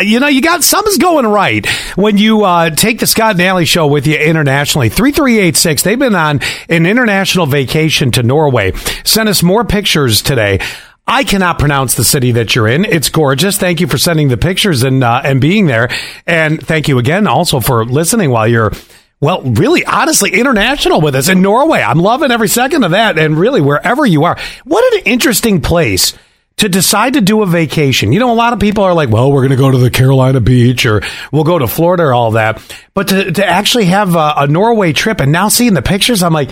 you know, you got something's going right when you take the Scott and Ally Show with you internationally. 3386, they've been on an international vacation to Norway. Sent us more pictures today. I cannot pronounce the city that you're in. It's gorgeous. Thank you for sending the pictures and being there. And thank you again also for listening while you're, well, really, honestly, international with us in Norway. I'm loving every second of that. And really, wherever you are, what an interesting place to decide to do a vacation. You know, a lot of people are like, well, we're going to go to the Carolina Beach or we'll go to Florida or all that. But to actually have a Norway trip and now seeing the pictures, I'm like,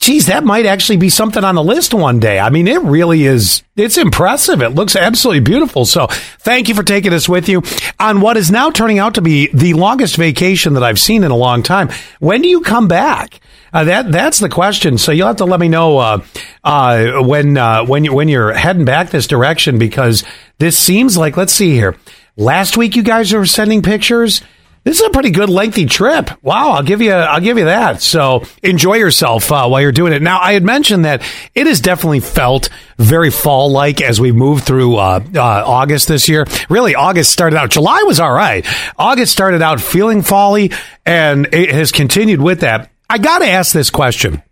geez, that might actually be something on the list one day. I mean, it really is. It's impressive. It looks absolutely beautiful. So thank you for taking us with you on what is now turning out to be the longest vacation that I've seen in a long time. When do you come back? That's the question. So you'll have to let me know when you're heading back this direction, because this seems like, let's see here. Last week, you guys were sending pictures. This is a pretty good lengthy trip. Wow, I'll give you that. So enjoy yourself while you're doing it. Now, I had mentioned that it has definitely felt very fall-like as we move through August this year. Really, August started out. July was all right. August started out feeling fall-y, and it has continued with that. I got to ask this question.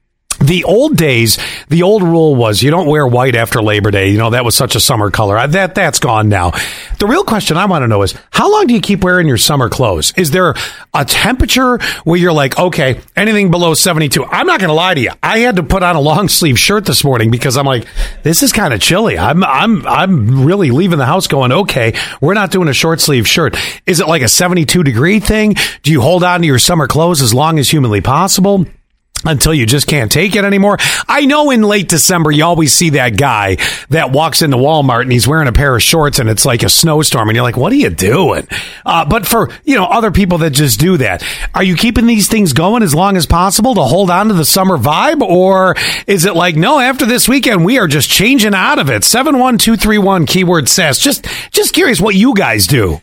The old days, the old rule was you don't wear white after Labor Day. You know, that was such a summer color. That's gone now. The real question I want to know is, how long do you keep wearing your summer clothes? Is there a temperature where you're like, okay, anything below 72? I'm not going to lie to you. I had to put on a long sleeve shirt this morning because I'm like, this is kind of chilly. I'm really leaving the house going, okay, we're not doing a short sleeve shirt. Is it like a 72-degree thing? Do you hold on to your summer clothes as long as humanly possible until you just can't take it anymore? I know in late December, you always see that guy that walks into Walmart and he's wearing a pair of shorts and it's like a snowstorm. And you're like, what are you doing? But for, you know, other people that just do that, are you keeping these things going as long as possible to hold on to the summer vibe? Or is it like, no, after this weekend, we are just changing out of it? 71231 keyword sass. Just curious what you guys do.